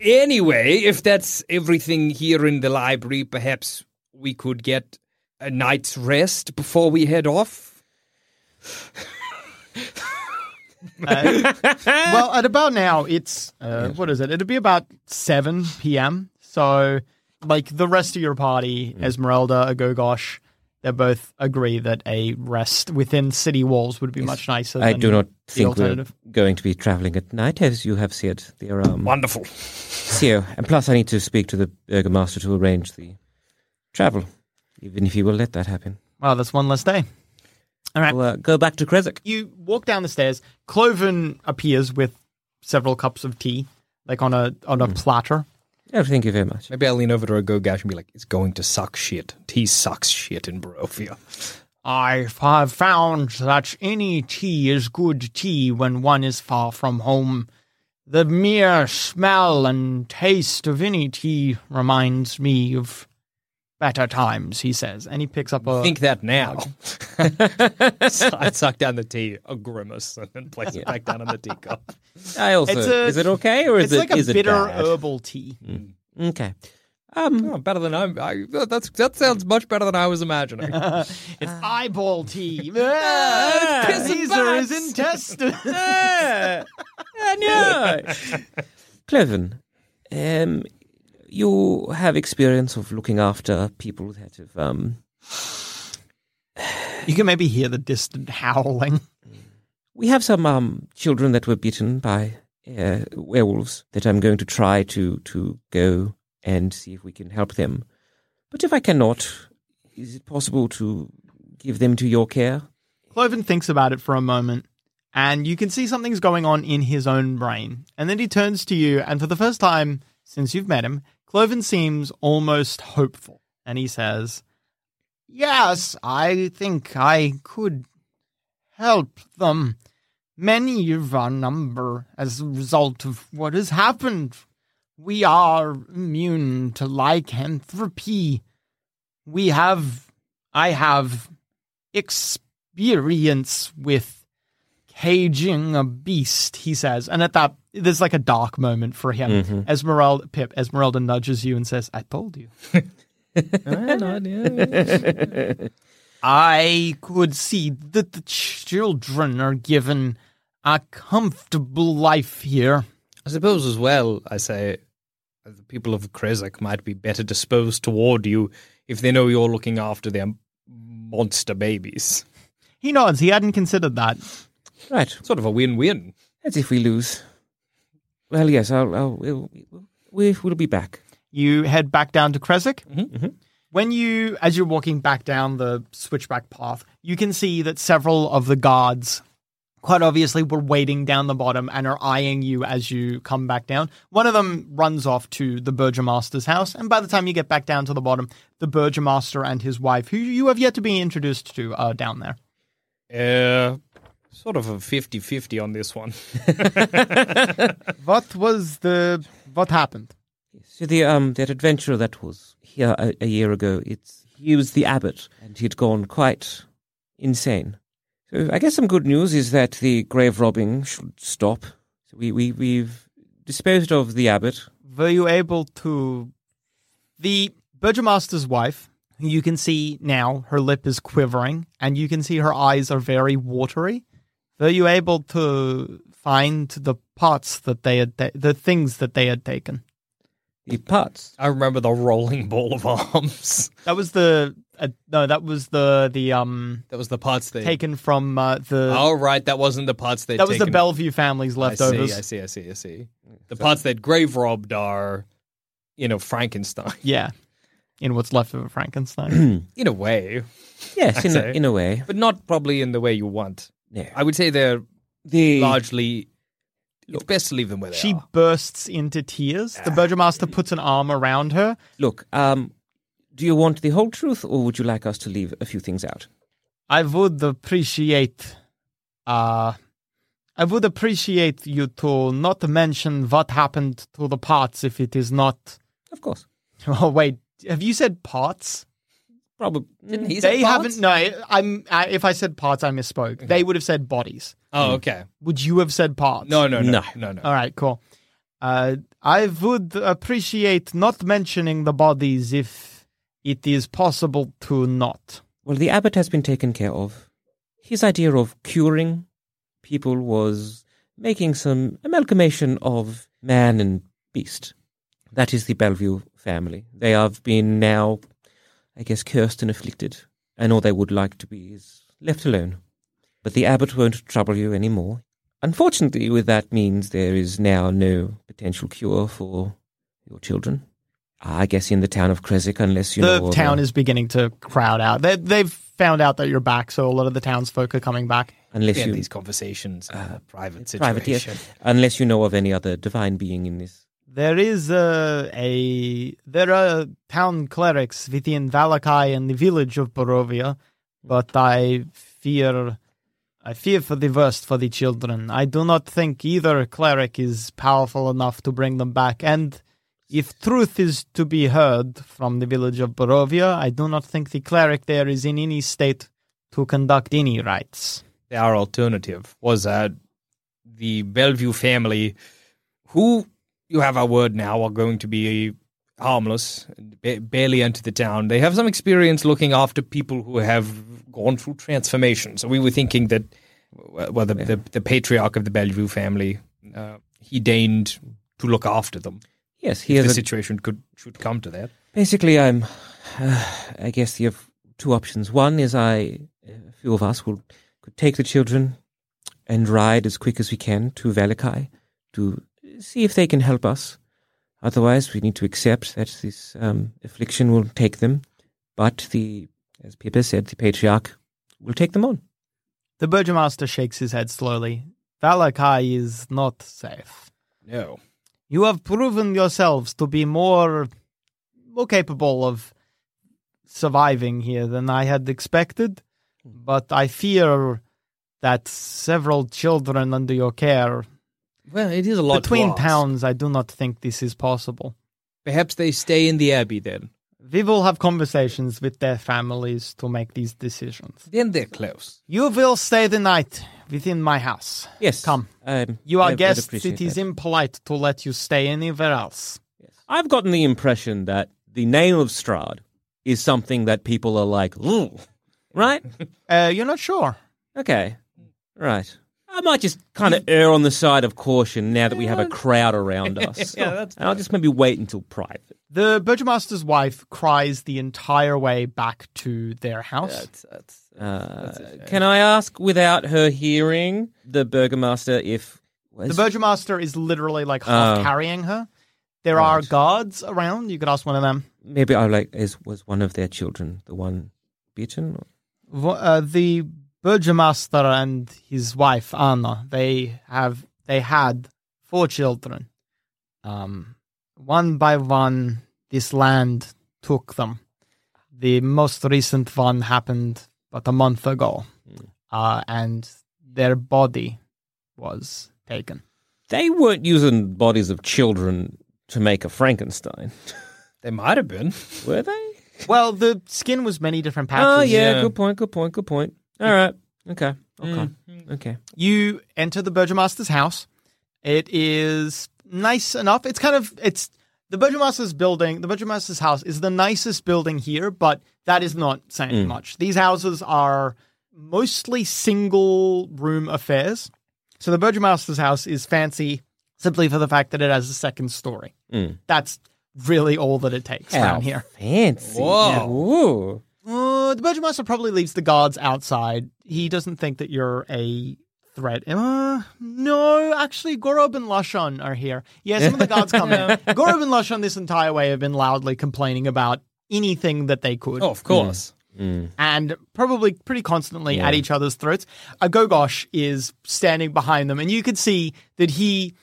Anyway, if that's everything here in the library, perhaps we could get a night's rest before we head off. uh, well, at about now, it's, uh, what is it? It'll be about seven p.m. So, like, the rest of your party, Esmeralda, Agogosh, they both agree that a rest within city walls would be yes. much nicer I than do not the think alternative. We're going to be travelling at night, as you have said. The um, Wonderful. C E O. And plus I need to speak to the Burgomaster to arrange the travel, even if he will let that happen. Wow, that's one less day. All right. We'll, uh, go back to Krezk. You walk down the stairs. Cloven appears with several cups of tea, like on a on a mm. platter. Oh, thank you very much. Maybe I'll lean over to a Gogash and be like, it's going to suck shit. Tea sucks shit in Barovia. I have found that any tea is good tea when one is far from home. The mere smell and taste of any tea reminds me of better times, he says. And he picks up a... Think that now. So I suck down the tea, a grimace, and then place it back down in the teacup. I also, a, is it okay or is it, like is it bad? It's like a bitter herbal tea. Mm. Okay. Um, oh, better than I'm, I, that's, that sounds much better than I was imagining. It's uh, eyeball tea. uh, Caesar is intestine. uh, uh, no. Cleven, um, you have experience of looking after people that have... Um, you can maybe hear the distant howling. We have some um, children that were bitten by uh, werewolves that I'm going to try to, to go and see if we can help them. But if I cannot, is it possible to give them to your care? Cloven thinks about it for a moment, and you can see something's going on in his own brain. And then he turns to you, and for the first time since you've met him, Cloven seems almost hopeful. And he says, yes, I think I could help them. Many of our number as a result of what has happened. We are immune to lycanthropy. We have, I have experience with caging a beast, he says. And at that, there's like a dark moment for him. Mm-hmm. Esmeralda, Pip, Esmeralda nudges you and says, I told you. I could see that the children are given a comfortable life here. I suppose as well, I say, the people of Krezk might be better disposed toward you if they know you're looking after their monster babies. He nods. He hadn't considered that. Right. Sort of a win-win. As if we lose. Well, yes, I'll, I'll, we'll, we'll, we'll be back. You head back down to Krezk. Mm-hmm. Mm-hmm. When you, as you're walking back down the switchback path, you can see that several of the guards quite obviously were waiting down the bottom and are eyeing you as you come back down. One of them runs off to the Burgomaster's house, and by the time you get back down to the bottom, the Burgomaster and his wife, who you have yet to be introduced to, are down there. Uh, sort of a fifty-fifty on this one. What was the... What happened? So the um that adventurer that was here a, a year ago, it's he was the abbot, and he'd gone quite insane. So I guess some good news is that the grave robbing should stop. So we, we, we've disposed of the abbot. Were you able to... The Burgomaster's wife, you can see now her lip is quivering, and you can see her eyes are very watery. Were you able to find the parts that they had... Ta- the things that they had taken? He putts. I remember the rolling ball of arms. That was the uh, no. That was the the um. That was the putts they taken from uh, the. Oh right, that wasn't the putts they. That taken... was the Belview family's leftovers. I see. I see. I see. I see. The so... putts that grave robbed are, you know, Frankenstein. Yeah, in what's left of a Frankenstein. In a way. Yes, in a, in a way, but not probably in the way you want. No. I would say they're the... largely. Look, it's best to leave them where they she are. She bursts into tears. The Burgomaster puts an arm around her. Look, um, do you want the whole truth, or would you like us to leave a few things out? I would appreciate... Uh, I would appreciate you to not mention what happened to the parts if it is not... Of course. Oh, wait. Have you said parts? Probably. Didn't he say parts? They haven't... No, I'm, I, if I said parts, I misspoke. Okay. They would have said bodies. Oh, okay. Would you have said parts? No, no, no, no, no. no. All right, cool. Uh, I would appreciate not mentioning the bodies if it is possible to not. Well, the abbot has been taken care of. His idea of curing people was making some amalgamation of man and beast. That is the Belview family. They have been now, I guess, cursed and afflicted, and all they would like to be is left alone. But the abbot won't trouble you any more. Unfortunately, with that means there is now no potential cure for your children. I guess in the town of Krezk, unless you the know... The town is beginning to crowd out. They, they've found out that you're back, so a lot of the townsfolk are coming back. Unless yeah, you... these conversations are uh, a private situation. Private, yes. Unless you know of any other divine being in this. There is a... a there are town clerics within Vallaki and the village of Barovia, but I fear... I fear for the worst for the children. I do not think either cleric is powerful enough to bring them back. And if truth is to be heard from the village of Barovia, I do not think the cleric there is in any state to conduct any rites. Our alternative was uh, the Belview family, who, you have our word now, are going to be harmless, ba- barely enter the town. They have some experience looking after people who have gone through transformation. So we were thinking that, well, the, the, the patriarch of the Belview family, uh, he deigned to look after them. Yes, he has the a, situation could should come to that. Basically, I'm. Uh, I guess you have two options. One is I, a few of us will could take the children and ride as quick as we can to Vallaki to see if they can help us. Otherwise, we need to accept that this um, affliction will take them, but the, as Pippa said, the patriarch will take them on. The burgomaster shakes his head slowly. Vallaki is not safe. No. You have proven yourselves to be more, more capable of surviving here than I had expected, but I fear that several children under your care... Well, it is a lot between towns. I do not think this is possible. Perhaps they stay in the abbey then. We will have conversations with their families to make these decisions. Then they're close. You will stay the night within my house. Yes, come. Um, you are I guests. It is that. Impolite to let you stay anywhere else. Yes. I've gotten the impression that the name of Strahd is something that people are like, ooh, right? uh, you're not sure. Okay, right. I might just kind of err on the side of caution now that we have a crowd around us. yeah, that's and I'll just maybe wait until private. The burgomaster's wife cries the entire way back to their house. That's, that's, that's, uh, that's can I ask, without her hearing, the burgomaster if... The burgomaster is literally like half uh, carrying her. There right. are guards around. You could ask one of them. Maybe I like is was one of their children the one beaten? Or? Uh, the... Burgomaster and his wife Anna, they have they had four children. Um, one by one, this land took them. The most recent one happened but a month ago, mm. uh, and their body was taken. They weren't using bodies of children to make a Frankenstein. They might have been, were they? Well, the skin was many different patches. Oh yeah, yeah. good point, good point, good point. All right. Okay. Okay. Mm. Okay. You enter the burgomaster's house. It is nice enough. It's kind of it's the burgomaster's building. The burgomaster's house is the nicest building here, but that is not saying mm. much. These houses are mostly single room affairs. So the burgomaster's house is fancy simply for the fact that it has a second story. Mm. That's really all that it takes How down here. Fancy. Whoa. Yeah. Uh, the Burgomaster probably leaves the guards outside. He doesn't think that you're a threat. Uh, no, actually, Gorob and Lashon are here. Yeah, some of the guards come in. Gorob and Lashon this entire way have been loudly complaining about anything that they could. Oh, of course. Mm. Mm. And probably pretty constantly yeah. at each other's throats. Agogosh is standing behind them, and you can see that he,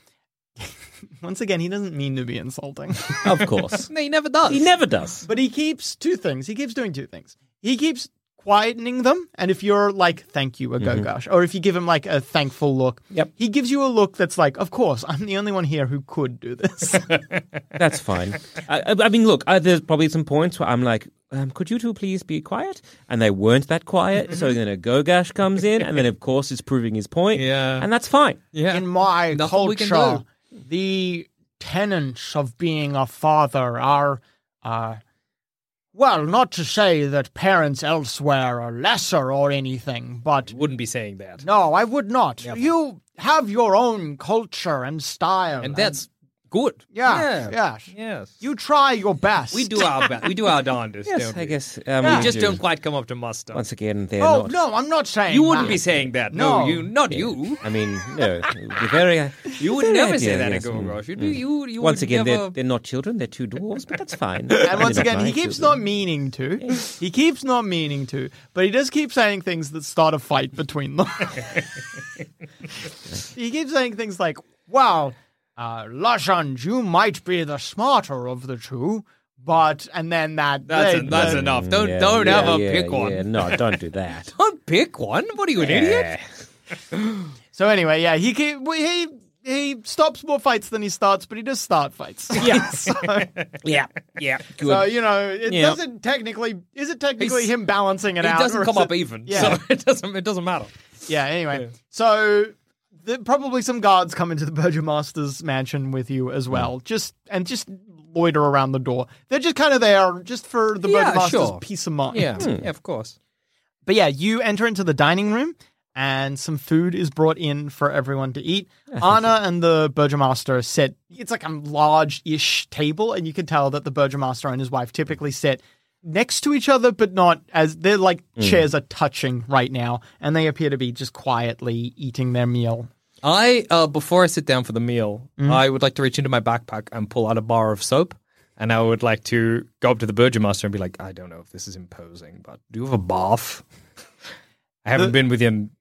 once again, he doesn't mean to be insulting. Of course. No, he never does. He never does. But he keeps two things. He keeps doing two things. He keeps quietening them, and if you're like, thank you, Agogosh, mm-hmm. or if you give him like a thankful look, yep. he gives you a look that's like, of course, I'm the only one here who could do this. That's fine. I, I mean, look, I, there's probably some points where I'm like, Um, could you two please be quiet? And they weren't that quiet, so then a Gogash comes in, and then, of course, is proving his point, yeah. and that's fine. Yeah. In my Nothing culture, the tenets of being a father are, uh, well, not to say that parents elsewhere are lesser or anything, but... You wouldn't be saying that. No, I would not. Yep. You have your own culture and style. And, and that's... Good. Yeah. Yes. Yes. Yes. You try your best. We do our best. We do our darndest, yes, don't we? I guess. Um, yeah. We just don't quite come up to muster. Once again, they're oh, not... Oh, no, I'm not saying You that. wouldn't be saying that. No, no you, not yeah. you. I mean, no. The very, you would very never idea, say that yes. at Gogosh. You'd mm. be, you, you once would again, never... they're, they're not children. They're two dwarves, but that's fine. And once again, he keeps children. not meaning to. Yeah. He keeps not meaning to, but he does keep saying things that start a fight between them. He keeps saying things like, wow... Uh, Lashon, you might be the smarter of the two, but and then that that's, they, a, that's they, enough. Don't yeah, don't yeah, ever yeah, pick one. Yeah, no, don't do that. Don't pick one. What are you, an yeah. idiot? So anyway, yeah, he he he stops more fights than he starts, but he does start fights. Yeah, so, yeah, yeah. Good. So you know, it yeah. doesn't technically is it technically He's, him balancing it, it out? It doesn't come up it, even. Yeah. So it doesn't it doesn't matter. Yeah. Anyway, yeah. so. Probably some guards come into the Burgomaster's mansion with you as well, just and just loiter around the door. They're just kind of there just for the yeah, Burgomaster's sure. peace of mind. Yeah. Mm. yeah, of course. But yeah, you enter into the dining room and some food is brought in for everyone to eat. Anna and the Burgomaster sit. It's like a large-ish table, and you can tell that the Burgomaster and his wife typically sit next to each other, but not as they're like mm. chairs are touching right now, and they appear to be just quietly eating their meal. I, uh, before I sit down for the meal, mm-hmm. I would like to reach into my backpack and pull out a bar of soap, and I would like to go up to the Burgomaster and be like, I don't know if this is imposing, but do you have a bath? I haven't the, been within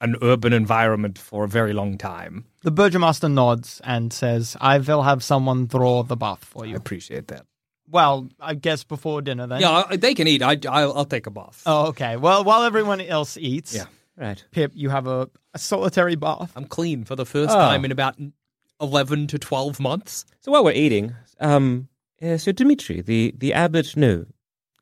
an urban environment for a very long time. The Burgomaster nods and says, I will have someone throw the bath for you. I appreciate that. Well, I guess before dinner then. Yeah, they can eat. I, I'll, I'll take a bath. Oh, okay. Well, while everyone else eats... Yeah. Right. Pip, you have a, a solitary bath. I'm clean for the first oh. time in about eleven to twelve months. So while we're eating, um, uh, so Dimitri, the, the abbot, no,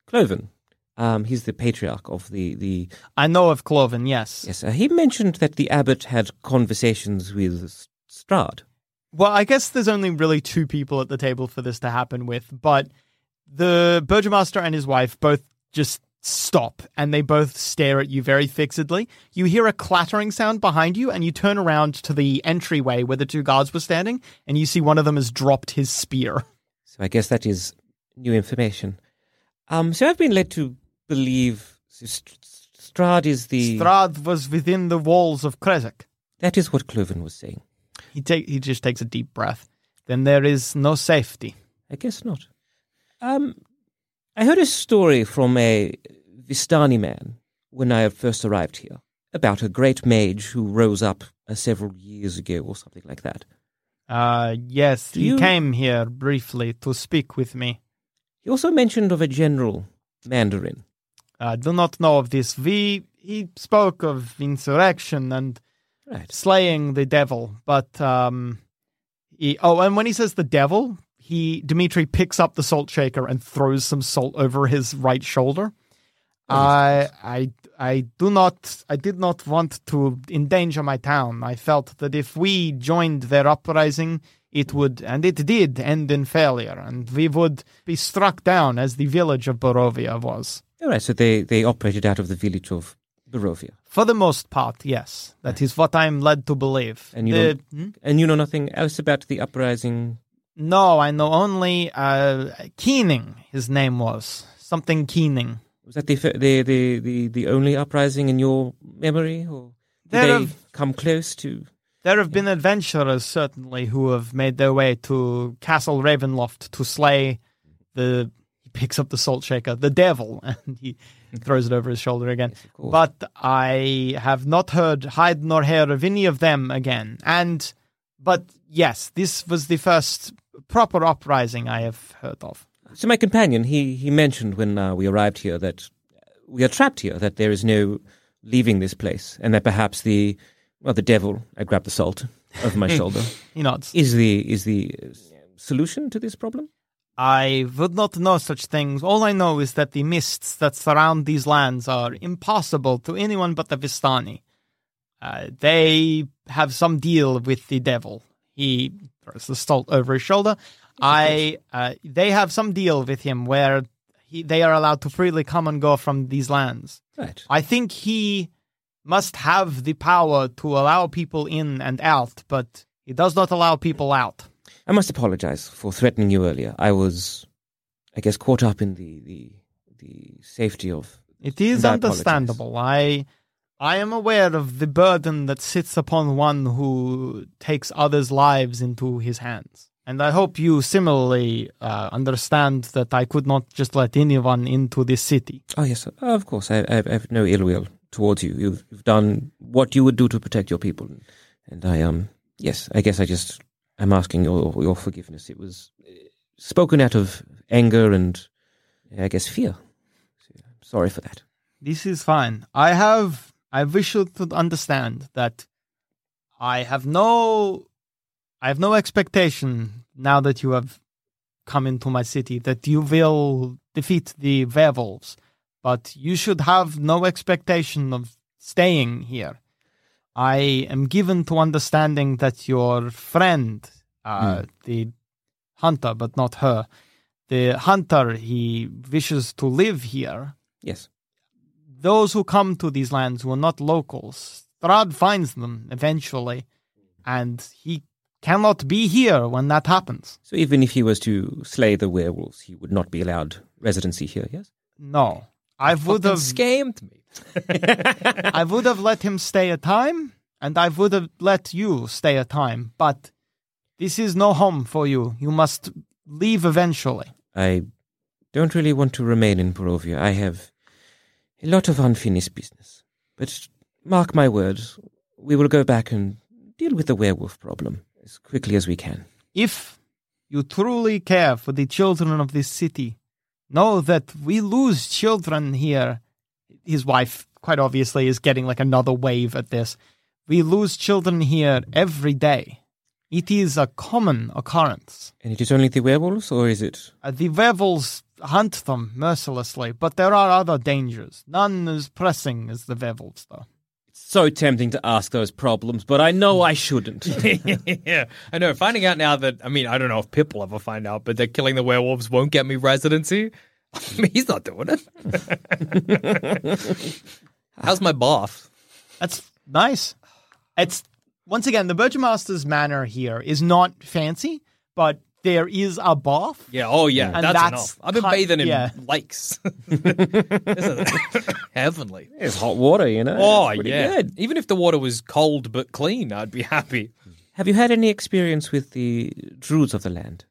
Cloven, um, he's the patriarch of the, the... I know of Cloven, yes. Yes, uh, he mentioned that the abbot had conversations with Strahd. Well, I guess there's only really two people at the table for this to happen with, but the Burgomaster and his wife both just... stop, and they both stare at you very fixedly. You hear a clattering sound behind you, and you turn around to the entryway where the two guards were standing, and you see one of them has dropped his spear. So I guess that is new information. Um, so I've been led to believe Strahd is the... Strahd was within the walls of Krezk. That is what Cloven was saying. He take, he just takes a deep breath. Then there is no safety. I guess not. Um... I heard a story from a Vistani man when I first arrived here about a great mage who rose up uh, several years ago or something like that. Uh, yes, Do he you... came here briefly to speak with me. He also mentioned of a general, Mandarin. I do not know of this. We, he spoke of insurrection and right. slaying the devil, but... Um, he, oh, and when he says the devil... He Dimitri picks up the salt shaker and throws some salt over his right shoulder. Oh, uh, I I do not I did not want to endanger my town. I felt that if we joined their uprising, it would, and it did, end in failure, and we would be struck down as the village of Barovia was. All right, so they, they operated out of the village of Barovia. For the most part, yes. That right. is what I am led to believe. And you, the, know, hmm? and you know nothing else about the uprising? No, I know only uh, Keening, his name was. Something Keening. Was that the the the, the, the only uprising in your memory? Or did there they have, come close to... There have been adventurers, certainly, who have made their way to Castle Ravenloft to slay the... He picks up the salt shaker, the devil, and he throws it over his shoulder again. Yes, but I have not heard hide nor hair of any of them again. And... But yes, this was the first proper uprising I have heard of. So my companion, he, he mentioned when uh, we arrived here that we are trapped here, that there is no leaving this place, and that perhaps the well the devil, I grabbed the salt over my shoulder, he nods. is the is the solution to this problem? I would not know such things. All I know is that the mists that surround these lands are impossible to anyone but the Vistani. Uh, they have some deal with the devil. He throws the salt over his shoulder. I, uh, they have some deal with him where he, they are allowed to freely come and go from these lands. Right. I think he must have the power to allow people in and out, but he does not allow people out. I must apologize for threatening you earlier. I was, I guess, caught up in the, the, the safety of... It is understandable. I... I am aware of the burden that sits upon one who takes others' lives into his hands. And I hope you similarly uh, understand that I could not just let anyone into this city. Oh, yes, sir. Of course. I, I have no ill will towards you. You've, you've done what you would do to protect your people. And I, um, yes, I guess I just, I'm asking your, your forgiveness. It was spoken out of anger and, I guess, fear. So, sorry for that. This is fine. I have... I wish you to understand that I have no, I have no expectation now that you have come into my city that you will defeat the werewolves, but you should have no expectation of staying here. I am given to understanding that your friend, uh, mm. the hunter, but not her, the hunter, he wishes to live here. Yes. Those who come to these lands were not locals. Strahd finds them eventually, and he cannot be here when that happens. So even if he was to slay the werewolves, he would not be allowed residency here, yes? No. I would have... scammed me. I would have let him stay a time, and I would have let you stay a time, but this is no home for you. You must leave eventually. I don't really want to remain in Barovia. I have... a lot of unfinished business. But mark my words, we will go back and deal with the werewolf problem as quickly as we can. If you truly care for the children of this city, know that we lose children here. His wife, quite obviously, is getting like another wave at this. We lose children here every day. It is a common occurrence. And it is only the werewolves, or is it? Uh, the werewolves... hunt them mercilessly, but there are other dangers. None as pressing as the werewolves, though. It's so tempting to ask those problems, but I know I shouldn't. Yeah, I know. Finding out now that, I mean, I don't know if Pip will ever find out, but that killing the werewolves won't get me residency. I mean, he's not doing it. How's my bath? That's nice. It's, once again, the Burgomaster's manor here is not fancy, but there is a bath. Yeah, oh yeah, and that's, that's enough. I've been cut, bathing in yeah. lakes. Heavenly. It's hot water, you know. Oh, yeah. Good. Even if the water was cold but clean, I'd be happy. Have you had any experience with the druids of the land?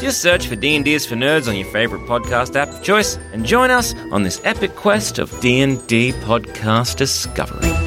Just search for D and D is for Nerds on your favourite podcast app of choice and join us on this epic quest of D and D podcast discovery.